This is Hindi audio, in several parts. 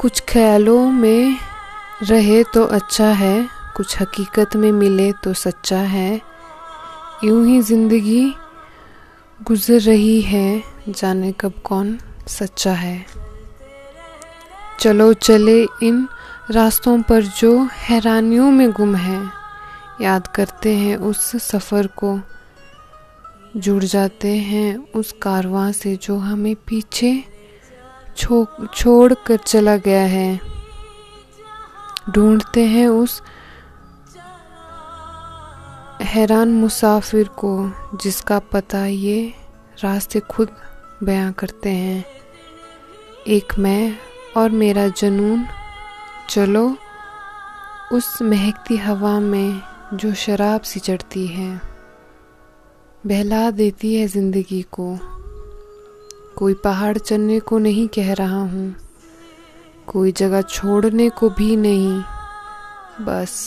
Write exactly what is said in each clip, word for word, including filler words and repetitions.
कुछ ख्यालों में रहे तो अच्छा है, कुछ हकीकत में मिले तो सच्चा है। यूं ही जिंदगी गुजर रही है, जाने कब कौन सच्चा है। चलो चले इन रास्तों पर जो हैरानियों में गुम है, याद करते हैं उस सफ़र को, जुड़ जाते हैं उस कारवां से जो हमें पीछे छो, छोड़ कर चला गया है। ढूंढते हैं उस हैरान मुसाफिर को, जिसका पता ये रास्ते खुद बयां करते हैं। एक मैं और मेरा जुनून, चलो उस महकती हवा में जो शराब सी चढ़ती है, बहला देती है ज़िंदगी को। कोई पहाड़ चढ़ने को नहीं कह रहा हूँ, कोई जगह छोड़ने को भी नहीं। बस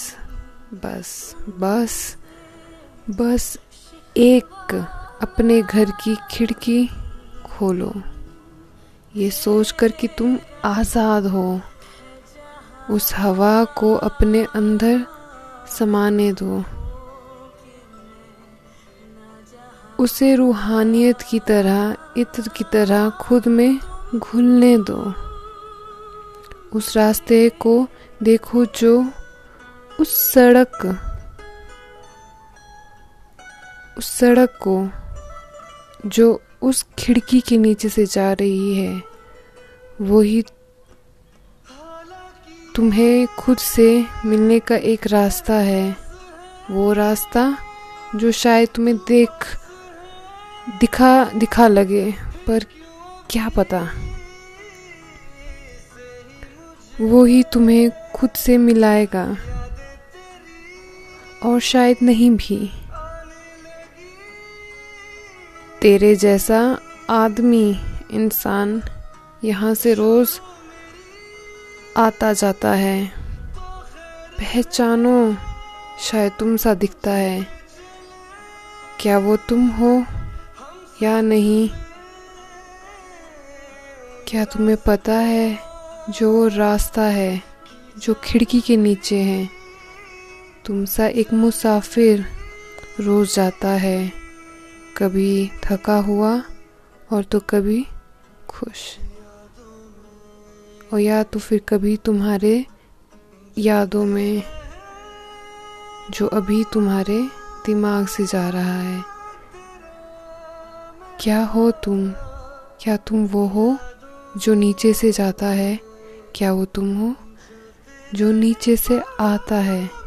बस बस बस एक अपने घर की खिड़की खोलो, ये सोचकर कि तुम आज़ाद हो। उस हवा को अपने अंदर समाने दो, उसे रूहानियत की तरह, इत्र की तरह खुद में घुलने दो। उस रास्ते को देखो जो उस सड़क उस सड़क को जो उस खिड़की के नीचे से जा रही है, वो ही तुम्हें खुद से मिलने का एक रास्ता है। वो रास्ता जो शायद तुम्हें देख दिखा दिखा लगे, पर क्या पता वो ही तुम्हें खुद से मिलाएगा, और शायद नहीं भी। तेरे जैसा आदमी इंसान यहाँ से रोज आता जाता है। पहचानो, शायद तुम सा दिखता है, क्या वो तुम हो या नहीं? क्या तुम्हें पता है जो रास्ता है जो खिड़की के नीचे है, तुम सा एक मुसाफिर रोज जाता है, कभी थका हुआ और तो कभी खुश, और या तो फिर कभी तुम्हारे यादों में, जो अभी तुम्हारे दिमाग से जा रहा है। क्या हो तुम? क्या तुम वो हो जो नीचे से जाता है? क्या वो तुम हो जो नीचे से आता है?